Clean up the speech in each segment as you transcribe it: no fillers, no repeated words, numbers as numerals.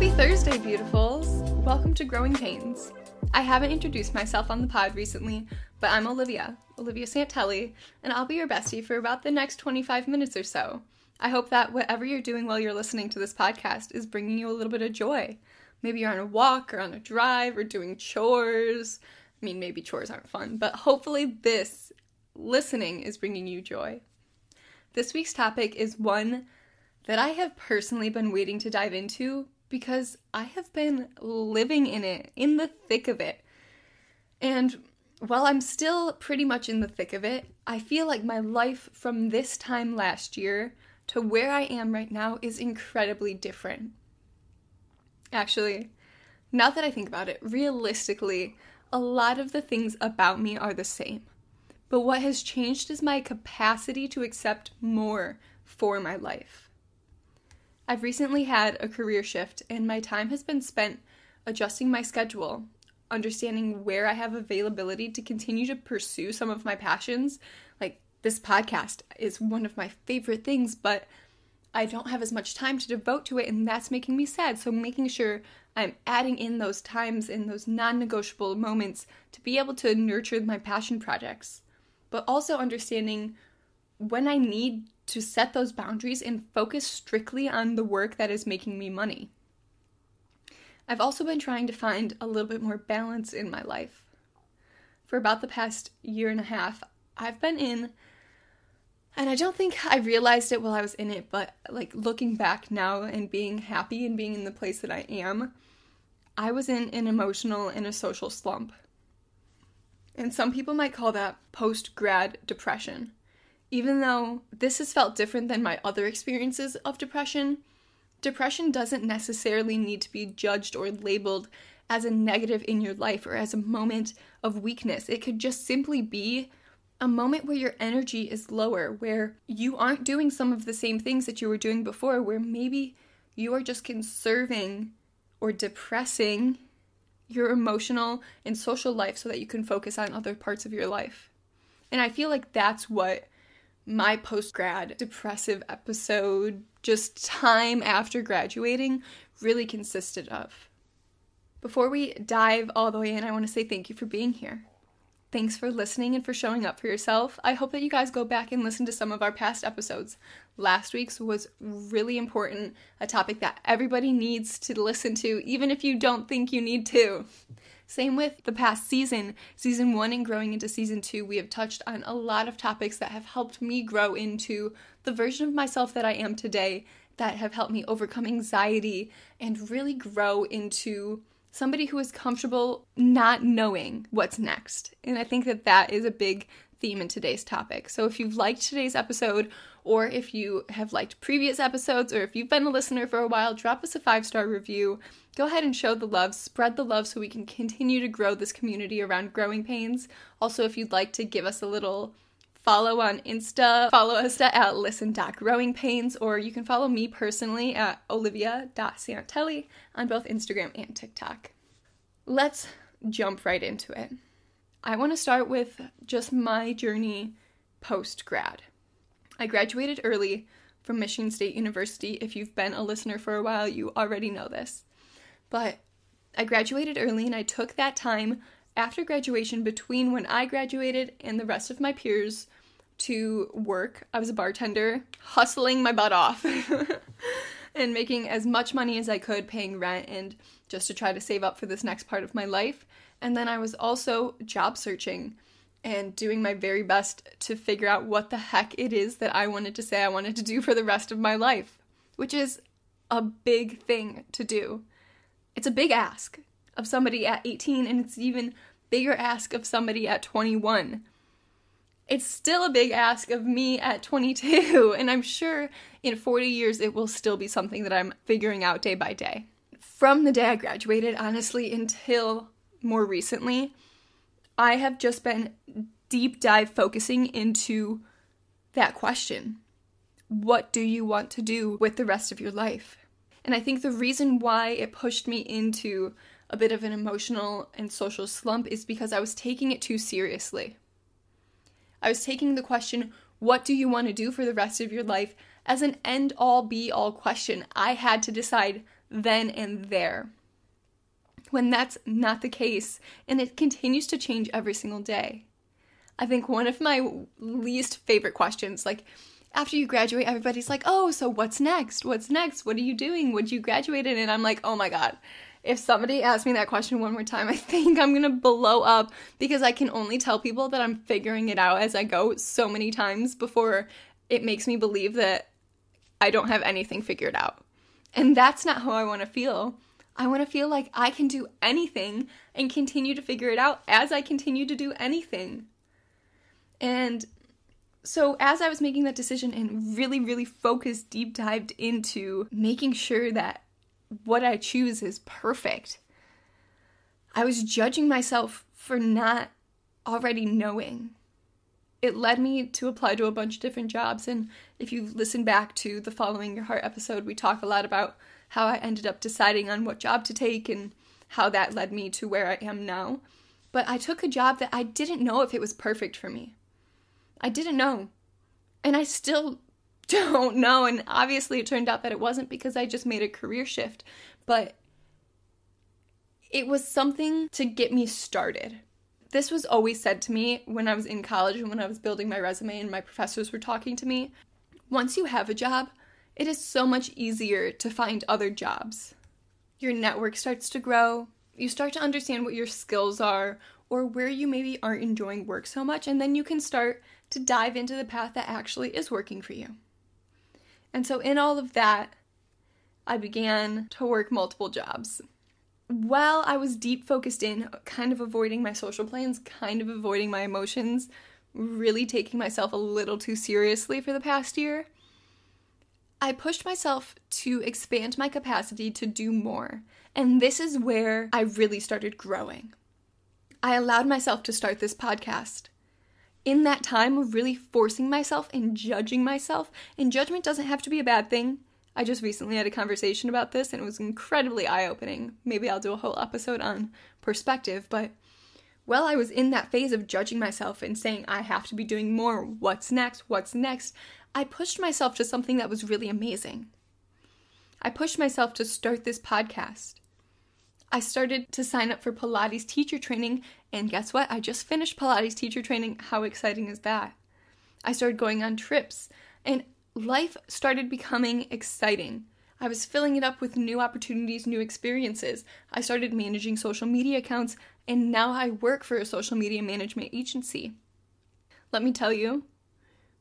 Happy Thursday, beautifuls! Welcome to Growing Pains. I haven't introduced myself on the pod recently, but I'm Olivia Santelli, and I'll be your bestie for about the next 25 minutes or so. I hope that whatever you're doing while you're listening to this podcast is bringing you a little bit of joy. Maybe you're on a walk or on a drive or doing chores. I mean, maybe chores aren't fun, but hopefully this listening is bringing you joy. This week's topic is one that I have personally been waiting to dive into because I have been living in it, in the thick of it. And while I'm still pretty much in the thick of it, I feel like my life from this time last year to where I am right now is incredibly different. Actually, now that I think about it, realistically, a lot of the things about me are the same. But what has changed is my capacity to accept more for my life. I've recently had a career shift, and my time has been spent adjusting my schedule, understanding where I have availability to continue to pursue some of my passions. Like, this podcast is one of my favorite things, but I don't have as much time to devote to it, and that's making me sad. So making sure I'm adding in those times and those non-negotiable moments to be able to nurture my passion projects, but also understanding when I need to set those boundaries and focus strictly on the work that is making me money. I've also been trying to find a little bit more balance in my life. For about the past year and a half, I've been in, and I don't think I realized it while I was in it, but like looking back now and being happy and being in the place that I am, I was in an emotional and a social slump. And some people might call that post-grad depression. Even though this has felt different than my other experiences of depression, depression doesn't necessarily need to be judged or labeled as a negative in your life or as a moment of weakness. It could just simply be a moment where your energy is lower, where you aren't doing some of the same things that you were doing before, where maybe you are just conserving or depressing your emotional and social life so that you can focus on other parts of your life. And I feel like that's what my post-grad depressive episode, just time after graduating, really consisted of. Before we dive all the way in, I want to say thank you for being here. Thanks for listening and for showing up for yourself. I hope that you guys go back and listen to some of our past episodes. Last week's was really important, a topic that everybody needs to listen to, even if you don't think you need to. Same with the past season. Season 1 and growing into Season 2, we have touched on a lot of topics that have helped me grow into the version of myself that I am today, that have helped me overcome anxiety and really grow into somebody who is comfortable not knowing what's next. And I think that that is a big theme in today's topic. So if you've liked today's episode, or if you have liked previous episodes, or if you've been a listener for a while, drop us a 5-star review. Go ahead and show the love, spread the love so we can continue to grow this community around Growing Pains. Also, if you'd like to give us a little follow on Insta, follow us at listen.growingpains, or you can follow me personally at olivia.santelli on both Instagram and TikTok. Let's jump right into it. I want to start with just my journey post-grad. I graduated early from Michigan State University. If you've been a listener for a while, you already know this. But I graduated early, and I took that time after graduation, between when I graduated and the rest of my peers, to work. I was a bartender, hustling my butt off and making as much money as I could, paying rent and just to try to save up for this next part of my life. And then I was also job searching and doing my very best to figure out what the heck it is that I wanted to say I wanted to do for the rest of my life, which is a big thing to do. It's a big ask of somebody at 18, and it's even bigger ask of somebody at 21. It's still a big ask of me at 22, and I'm sure in 40 years it will still be something that I'm figuring out day by day. From the day I graduated, honestly, until more recently, I have just been deep dive focusing into that question. What do you want to do with the rest of your life? And I think the reason why it pushed me into a bit of an emotional and social slump is because I was taking it too seriously. I was taking the question, what do you want to do for the rest of your life, as an end-all, be-all question. I had to decide then and there, when that's not the case, and it continues to change every single day. I think one of my least favorite questions, like after you graduate, everybody's like, oh, so what's next? What's next? What are you doing? What did you graduate in? And I'm like, oh my God, if somebody asked me that question one more time, I think I'm going to blow up, because I can only tell people that I'm figuring it out as I go so many times before it makes me believe that I don't have anything figured out. And that's not how I want to feel. I want to feel like I can do anything and continue to figure it out as I continue to do anything. And so as I was making that decision and really, really focused, deep dived into making sure that what I choose is perfect, I was judging myself for not already knowing. It led me to apply to a bunch of different jobs, and if you listen back to the Following Your Heart episode, we talk a lot about how I ended up deciding on what job to take and how that led me to where I am now. But I took a job that I didn't know if it was perfect for me. I didn't know. And I still don't know. And obviously it turned out that it wasn't, because I just made a career shift. But it was something to get me started. This was always said to me when I was in college and when I was building my resume and my professors were talking to me. Once you have a job, it is so much easier to find other jobs. Your network starts to grow. You start to understand what your skills are or where you maybe aren't enjoying work so much, and then you can start to dive into the path that actually is working for you. And so in all of that, I began to work multiple jobs. While I was deep focused in, kind of avoiding my social plans, kind of avoiding my emotions, really taking myself a little too seriously for the past year, I pushed myself to expand my capacity to do more. And this is where I really started growing. I allowed myself to start this podcast. In that time of really forcing myself and judging myself, and judgment doesn't have to be a bad thing. I just recently had a conversation about this and it was incredibly eye-opening. Maybe I'll do a whole episode on perspective, but while I was in that phase of judging myself and saying I have to be doing more, what's next, I pushed myself to something that was really amazing. I pushed myself to start this podcast. I started to sign up for Pilates teacher training, and guess what? I just finished Pilates teacher training. How exciting is that? I started going on trips, and life started becoming exciting. I was filling it up with new opportunities, new experiences. I started managing social media accounts, and now I work for a social media management agency. Let me tell you,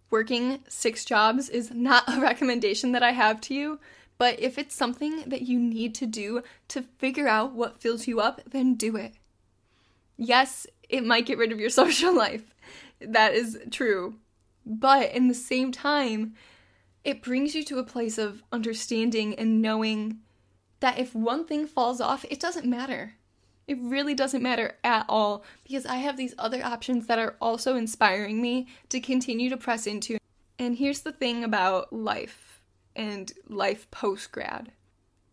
working 6 jobs is not a recommendation that I have to you, but if it's something that you need to do to figure out what fills you up, then do it. Yes, it might get rid of your social life. That is true. But in the same time, it brings you to a place of understanding and knowing that if one thing falls off, it doesn't matter. It really doesn't matter at all, because I have these other options that are also inspiring me to continue to press into. And here's the thing about life and life post-grad.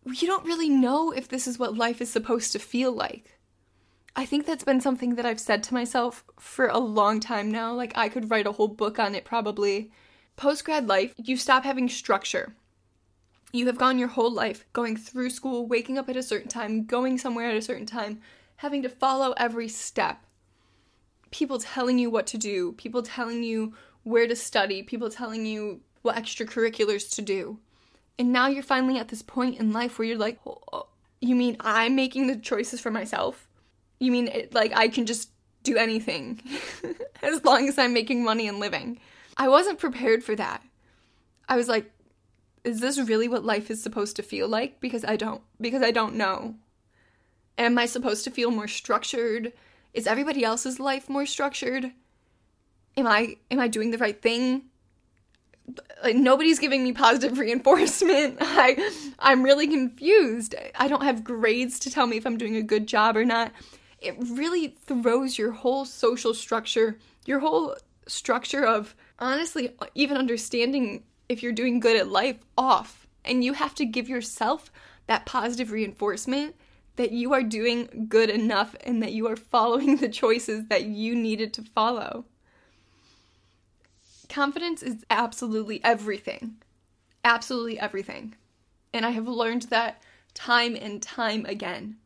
You don't really know if this is what life is supposed to feel like. I think that's been something that I've said to myself for a long time now. Like, I could write a whole book on it probably. Post-grad life, you stop having structure. You have gone your whole life going through school, waking up at a certain time, going somewhere at a certain time, having to follow every step. People telling you what to do, people telling you where to study, people telling you what extracurriculars to do. And now you're finally at this point in life where you're like, oh, you mean I'm making the choices for myself? You mean, I can just do anything as long as I'm making money and living. I wasn't prepared for that. I was like, is this really what life is supposed to feel like? Because I don't know. Am I supposed to feel more structured? Is everybody else's life more structured? Am I doing the right thing? Like, nobody's giving me positive reinforcement. I'm really confused. I don't have grades to tell me if I'm doing a good job or not. It really throws your whole social structure, your whole structure of, honestly, even understanding if you're doing good at life, off. And you have to give yourself that positive reinforcement that you are doing good enough and that you are following the choices that you needed to follow. Confidence is absolutely everything. And I have learned that time and time again.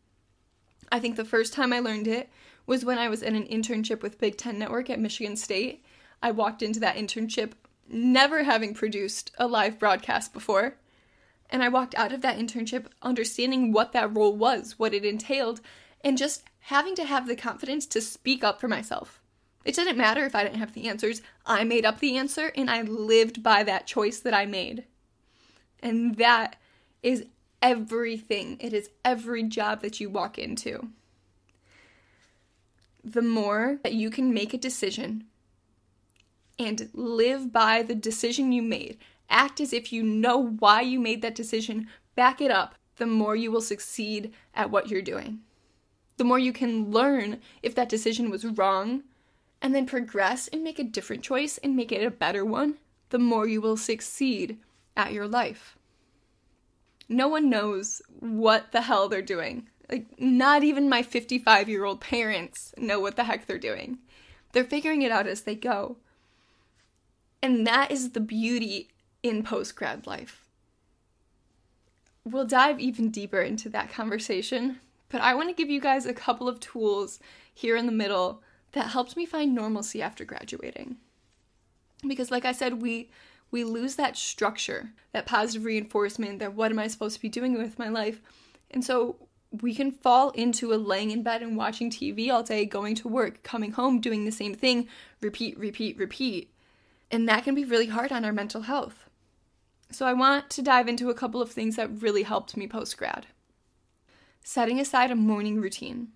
I think the first time I learned it was when I was in an internship with Big Ten Network at Michigan State. I walked into that internship never having produced a live broadcast before, and I walked out of that internship understanding what that role was, what it entailed, and just having to have the confidence to speak up for myself. It didn't matter if I didn't have the answers. I made up the answer, and I lived by that choice that I made. And that is everything. It is every job that you walk into. The more that you can make a decision and live by the decision you made, act as if you know why you made that decision, back it up, the more you will succeed at what you're doing. The more you can learn if that decision was wrong and then progress and make a different choice and make it a better one, the more you will succeed at your life. No one knows what the hell they're doing. Like, not even my 55-year-old parents know what the heck they're doing. They're figuring it out as they go. And that is the beauty in post-grad life. We'll dive even deeper into that conversation, but I want to give you guys a couple of tools here in the middle that helped me find normalcy after graduating. Because like I said, we lose that structure, that positive reinforcement, that what am I supposed to be doing with my life? And so we can fall into a laying in bed and watching TV all day, going to work, coming home, doing the same thing, repeat, repeat, repeat. And that can be really hard on our mental health. So I want to dive into a couple of things that really helped me post-grad. Setting aside a morning routine,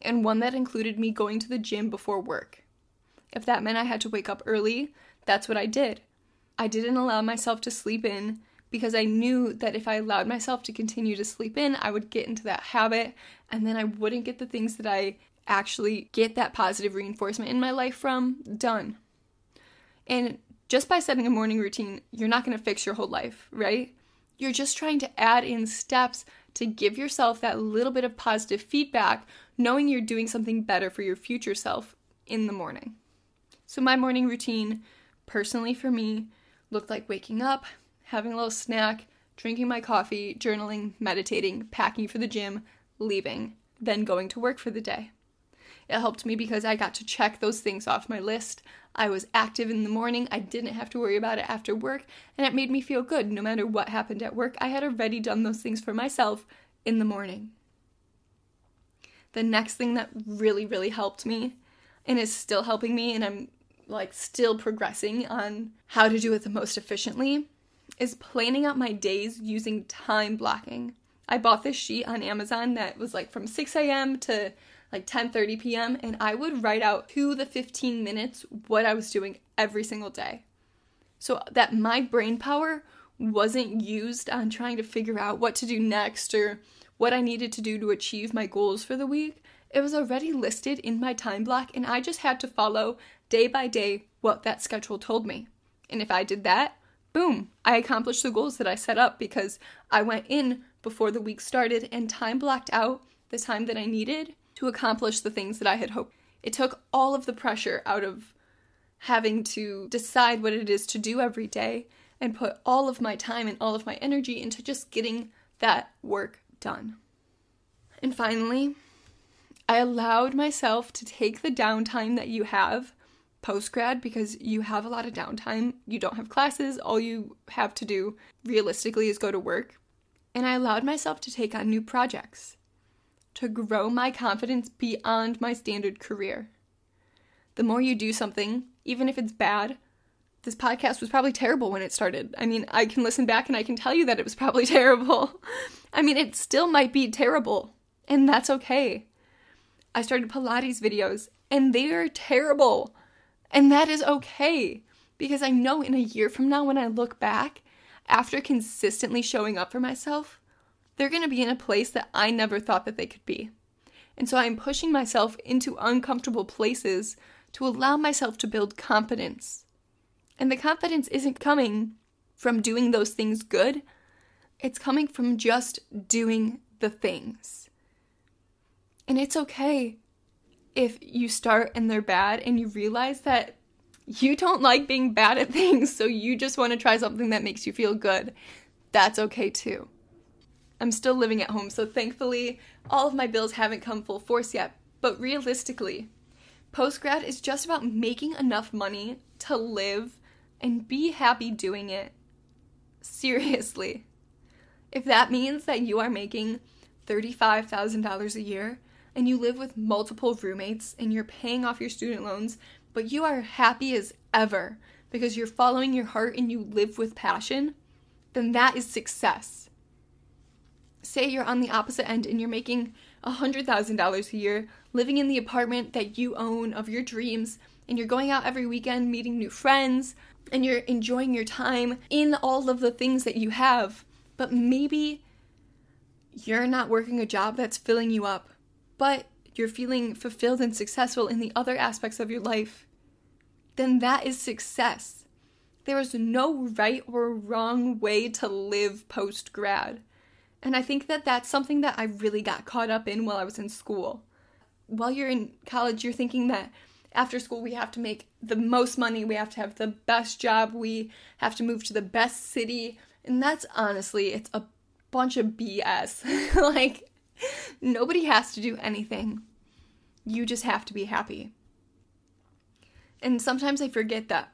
and one that included me going to the gym before work. If that meant I had to wake up early, that's what I did. I didn't allow myself to sleep in because I knew that if I allowed myself to continue to sleep in, I would get into that habit, and then I wouldn't get the things that I actually get that positive reinforcement in my life from done. And just by setting a morning routine, you're not going to fix your whole life, right? You're just trying to add in steps to give yourself that little bit of positive feedback, knowing you're doing something better for your future self in the morning. So my morning routine, personally for me, looked like waking up, having a little snack, drinking my coffee, journaling, meditating, packing for the gym, leaving, then going to work for the day. It helped me because I got to check those things off my list. I was active in the morning. I didn't have to worry about it after work, and it made me feel good. No matter what happened at work, I had already done those things for myself in the morning. The next thing that really, really helped me, and is still helping me, and I'm like still progressing on how to do it the most efficiently, is planning out my days using time blocking. I bought this sheet on Amazon that was like from 6 a.m. to like 10:30 p.m. and I would write out to the 15 minutes what I was doing every single day, so that my brain power wasn't used on trying to figure out what to do next or what I needed to do to achieve my goals for the week. It was already listed in my time block, and I just had to follow day by day what that schedule told me. And if I did that, boom, I accomplished the goals that I set up because I went in before the week started and time blocked out the time that I needed to accomplish the things that I had hoped. It took all of the pressure out of having to decide what it is to do every day and put all of my time and all of my energy into just getting that work done. And finally, I allowed myself to take the downtime that you have post-grad, because you have a lot of downtime. You don't have classes. All you have to do realistically is go to work. And I allowed myself to take on new projects, to grow my confidence beyond my standard career. The more you do something, even if it's bad, this podcast was probably terrible when it started. I mean, I can listen back and I can tell you that it was probably terrible. I mean, it still might be terrible, and that's okay. I started Pilates videos, and they are terrible, and that is okay, because I know in a year from now when I look back, after consistently showing up for myself, they're going to be in a place that I never thought that they could be. And so I'm pushing myself into uncomfortable places to allow myself to build confidence. And the confidence isn't coming from doing those things good. It's coming from just doing the things. And it's okay if you start and they're bad and you realize that you don't like being bad at things, so you just want to try something that makes you feel good. That's okay too. I'm still living at home, so thankfully, all of my bills haven't come full force yet. But realistically, postgrad is just about making enough money to live and be happy doing it. Seriously. If that means that you are making $35,000 a year and you live with multiple roommates and you're paying off your student loans, but you are happy as ever because you're following your heart and you live with passion, then that is success. Say you're on the opposite end and you're making $100,000 a year, living in the apartment that you own of your dreams, and you're going out every weekend meeting new friends, and you're enjoying your time in all of the things that you have, but maybe you're not working a job that's filling you up, but you're feeling fulfilled and successful in the other aspects of your life, then that is success. There is no right or wrong way to live post-grad. And I think that that's something that I really got caught up in while I was in school. While you're in college, you're thinking that after school we have to make the most money, we have to have the best job, we have to move to the best city. And that's honestly, it's a bunch of BS. Like, nobody has to do anything. You just have to be happy. And sometimes I forget that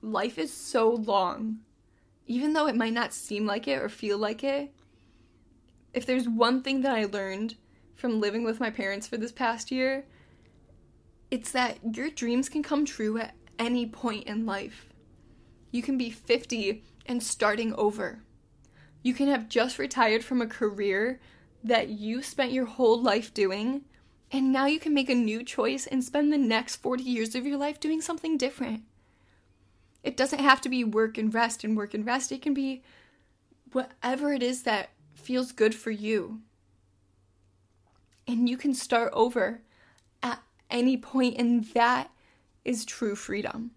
life is so long. Even though it might not seem like it or feel like it, if there's one thing that I learned from living with my parents for this past year, it's that your dreams can come true at any point in life. You can be 50 and starting over. You can have just retired from a career that you spent your whole life doing, and now you can make a new choice and spend the next 40 years of your life doing something different. It doesn't have to be work and rest and work and rest. It can be whatever it is that feels good for you. And you can start over at any point, and that is true freedom.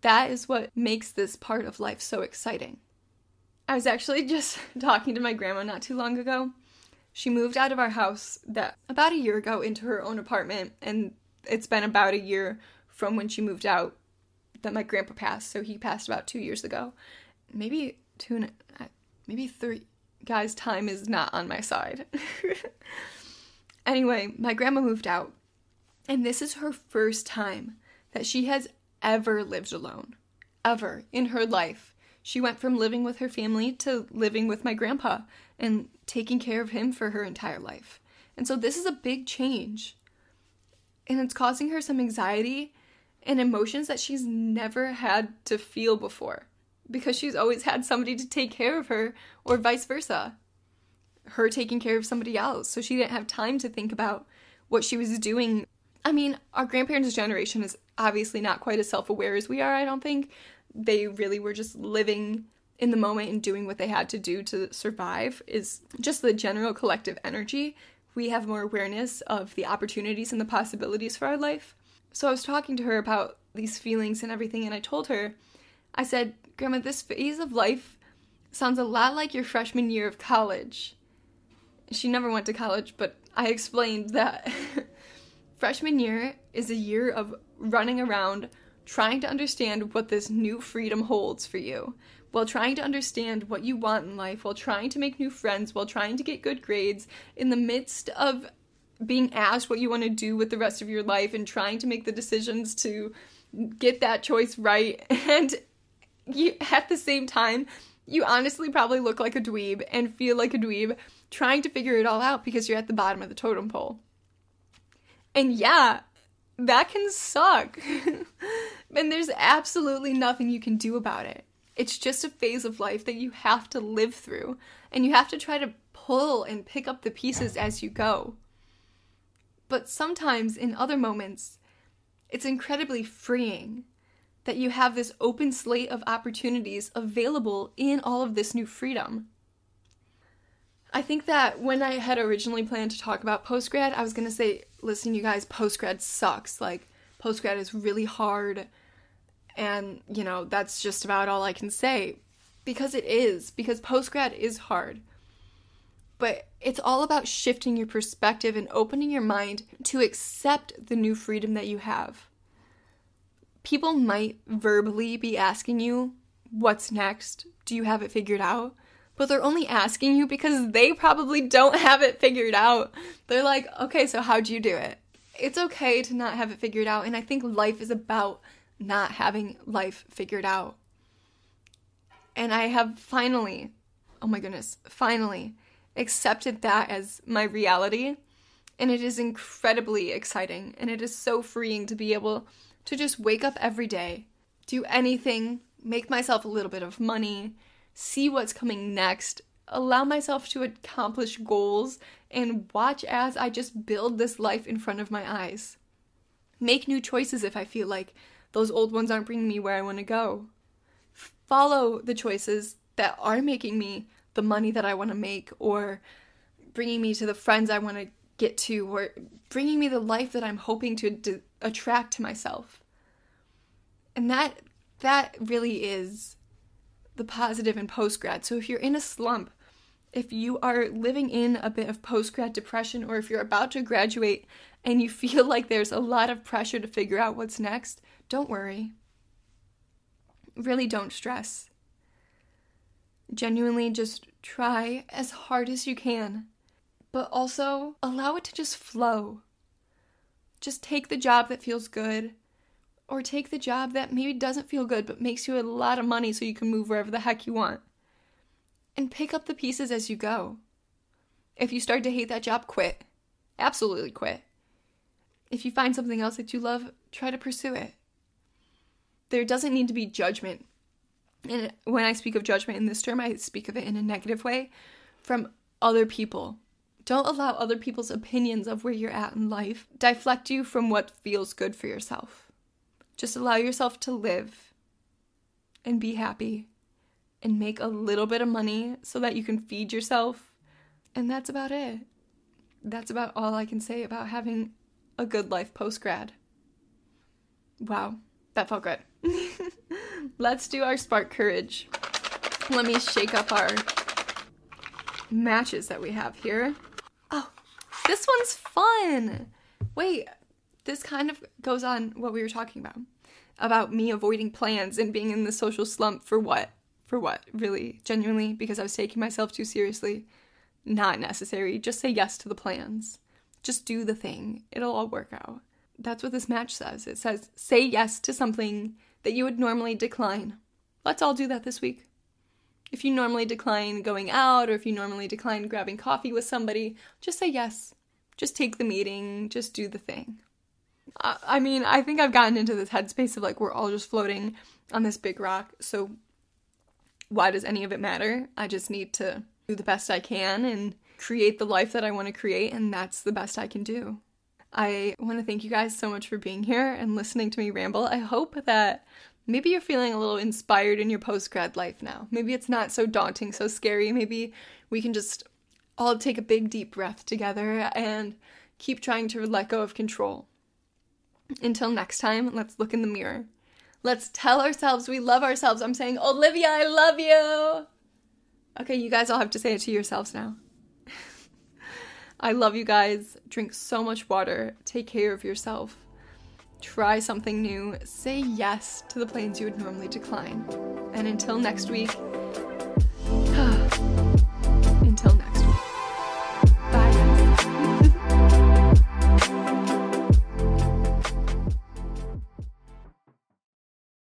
That is what makes this part of life so exciting. I was actually just talking to my grandma not too long ago. She moved out of our house about a year ago into her own apartment, and it's been about a year from when she moved out that my grandpa passed, so he passed about 2 years ago. Maybe maybe three. Guys, time is not on my side. Anyway, my grandma moved out, and this is her first time that she has ever lived alone, ever in her life. She went from living with her family to living with my grandpa and taking care of him for her entire life. And so this is a big change, and it's causing her some anxiety and emotions that she's never had to feel before, because she's always had somebody to take care of her, or vice versa, her taking care of somebody else. So she didn't have time to think about what she was doing. I mean, our grandparents' generation is obviously not quite as self-aware as we are, I don't think. They really were just living in the moment and doing what they had to do to survive, is just the general collective energy. We have more awareness of the opportunities and the possibilities for our life. So I was talking to her about these feelings and everything, and I told her, I said, "Grandma, this phase of life sounds a lot like your freshman year of college." She never went to college, but I explained that freshman year is a year of running around trying to understand what this new freedom holds for you, while trying to understand what you want in life, while trying to make new friends, while trying to get good grades, in the midst of being asked what you want to do with the rest of your life and trying to make the decisions to get that choice right. And you, at the same time, you honestly probably look like a dweeb and feel like a dweeb trying to figure it all out because you're at the bottom of the totem pole. And yeah, that can suck. And there's absolutely nothing you can do about it. It's just a phase of life that you have to live through, and you have to try to pull and pick up the pieces as you go. But sometimes, in other moments, it's incredibly freeing that you have this open slate of opportunities available in all of this new freedom. I think that when I had originally planned to talk about postgrad, I was going to say, listen, you guys, postgrad sucks. Like, postgrad is really hard. And, you know, that's just about all I can say. Because it is. Because postgrad is hard. But it's all about shifting your perspective and opening your mind to accept the new freedom that you have. People might verbally be asking you, what's next? Do you have it figured out? but they're only asking you because they probably don't have it figured out. They're like, okay, so how'd you do it? It's okay to not have it figured out, and I think life is about not having life figured out. And I have finally, oh my goodness, finally accepted that as my reality, and it is incredibly exciting, and it is so freeing to be able to just wake up every day, do anything, make myself a little bit of money, see what's coming next, allow myself to accomplish goals, and watch as I just build this life in front of my eyes. Make new choices if I feel like those old ones aren't bringing me where I want to go. Follow the choices that are making me the money that I want to make, or bringing me to the friends I want to get to, or bringing me the life that I'm hoping to attract to myself. And that really is the positive in post-grad. So if you're in a slump, if you are living in a bit of post-grad depression, or if you're about to graduate and you feel like there's a lot of pressure to figure out what's next, don't worry. Really don't stress. Genuinely just try as hard as you can, but also allow it to just flow. Just take the job that feels good, or take the job that maybe doesn't feel good but makes you a lot of money so you can move wherever the heck you want. And pick up the pieces as you go. If you start to hate that job, quit. Absolutely quit. If you find something else that you love, try to pursue it. There doesn't need to be judgment. And when I speak of judgment in this term, I speak of it in a negative way from other people. Don't allow other people's opinions of where you're at in life deflect you from what feels good for yourself. Just allow yourself to live and be happy and make a little bit of money so that you can feed yourself. And that's about it. That's about all I can say about having a good life post-grad. Wow, that felt good. Let's do our spark courage. Let me shake up our matches that we have here. Oh, this one's fun. Wait, this kind of goes on what we were talking about me avoiding plans and being in the social slump for what? For what? Really, genuinely, because I was taking myself too seriously. Not necessary. Just say yes to the plans. Just do the thing. It'll all work out. That's what this match says. It says, say yes to something that you would normally decline. Let's all do that this week. If you normally decline going out, or if you normally decline grabbing coffee with somebody, just say yes. Just take the meeting. Just do the thing. I mean, I think I've gotten into this headspace of like, we're all just floating on this big rock, so why does any of it matter? I just need to do the best I can and create the life that I want to create, and that's the best I can do. I want to thank you guys so much for being here and listening to me ramble. I hope that maybe you're feeling a little inspired in your post-grad life now. Maybe it's not so daunting, so scary. Maybe we can just all take a big, deep breath together and keep trying to let go of control. Until next time, let's look in the mirror. Let's tell ourselves we love ourselves. I'm saying, Olivia, I love you. Okay, you guys all have to say it to yourselves now. I love you guys. Drink so much water. Take care of yourself. Try something new. Say yes to the plans you would normally decline. And until next week,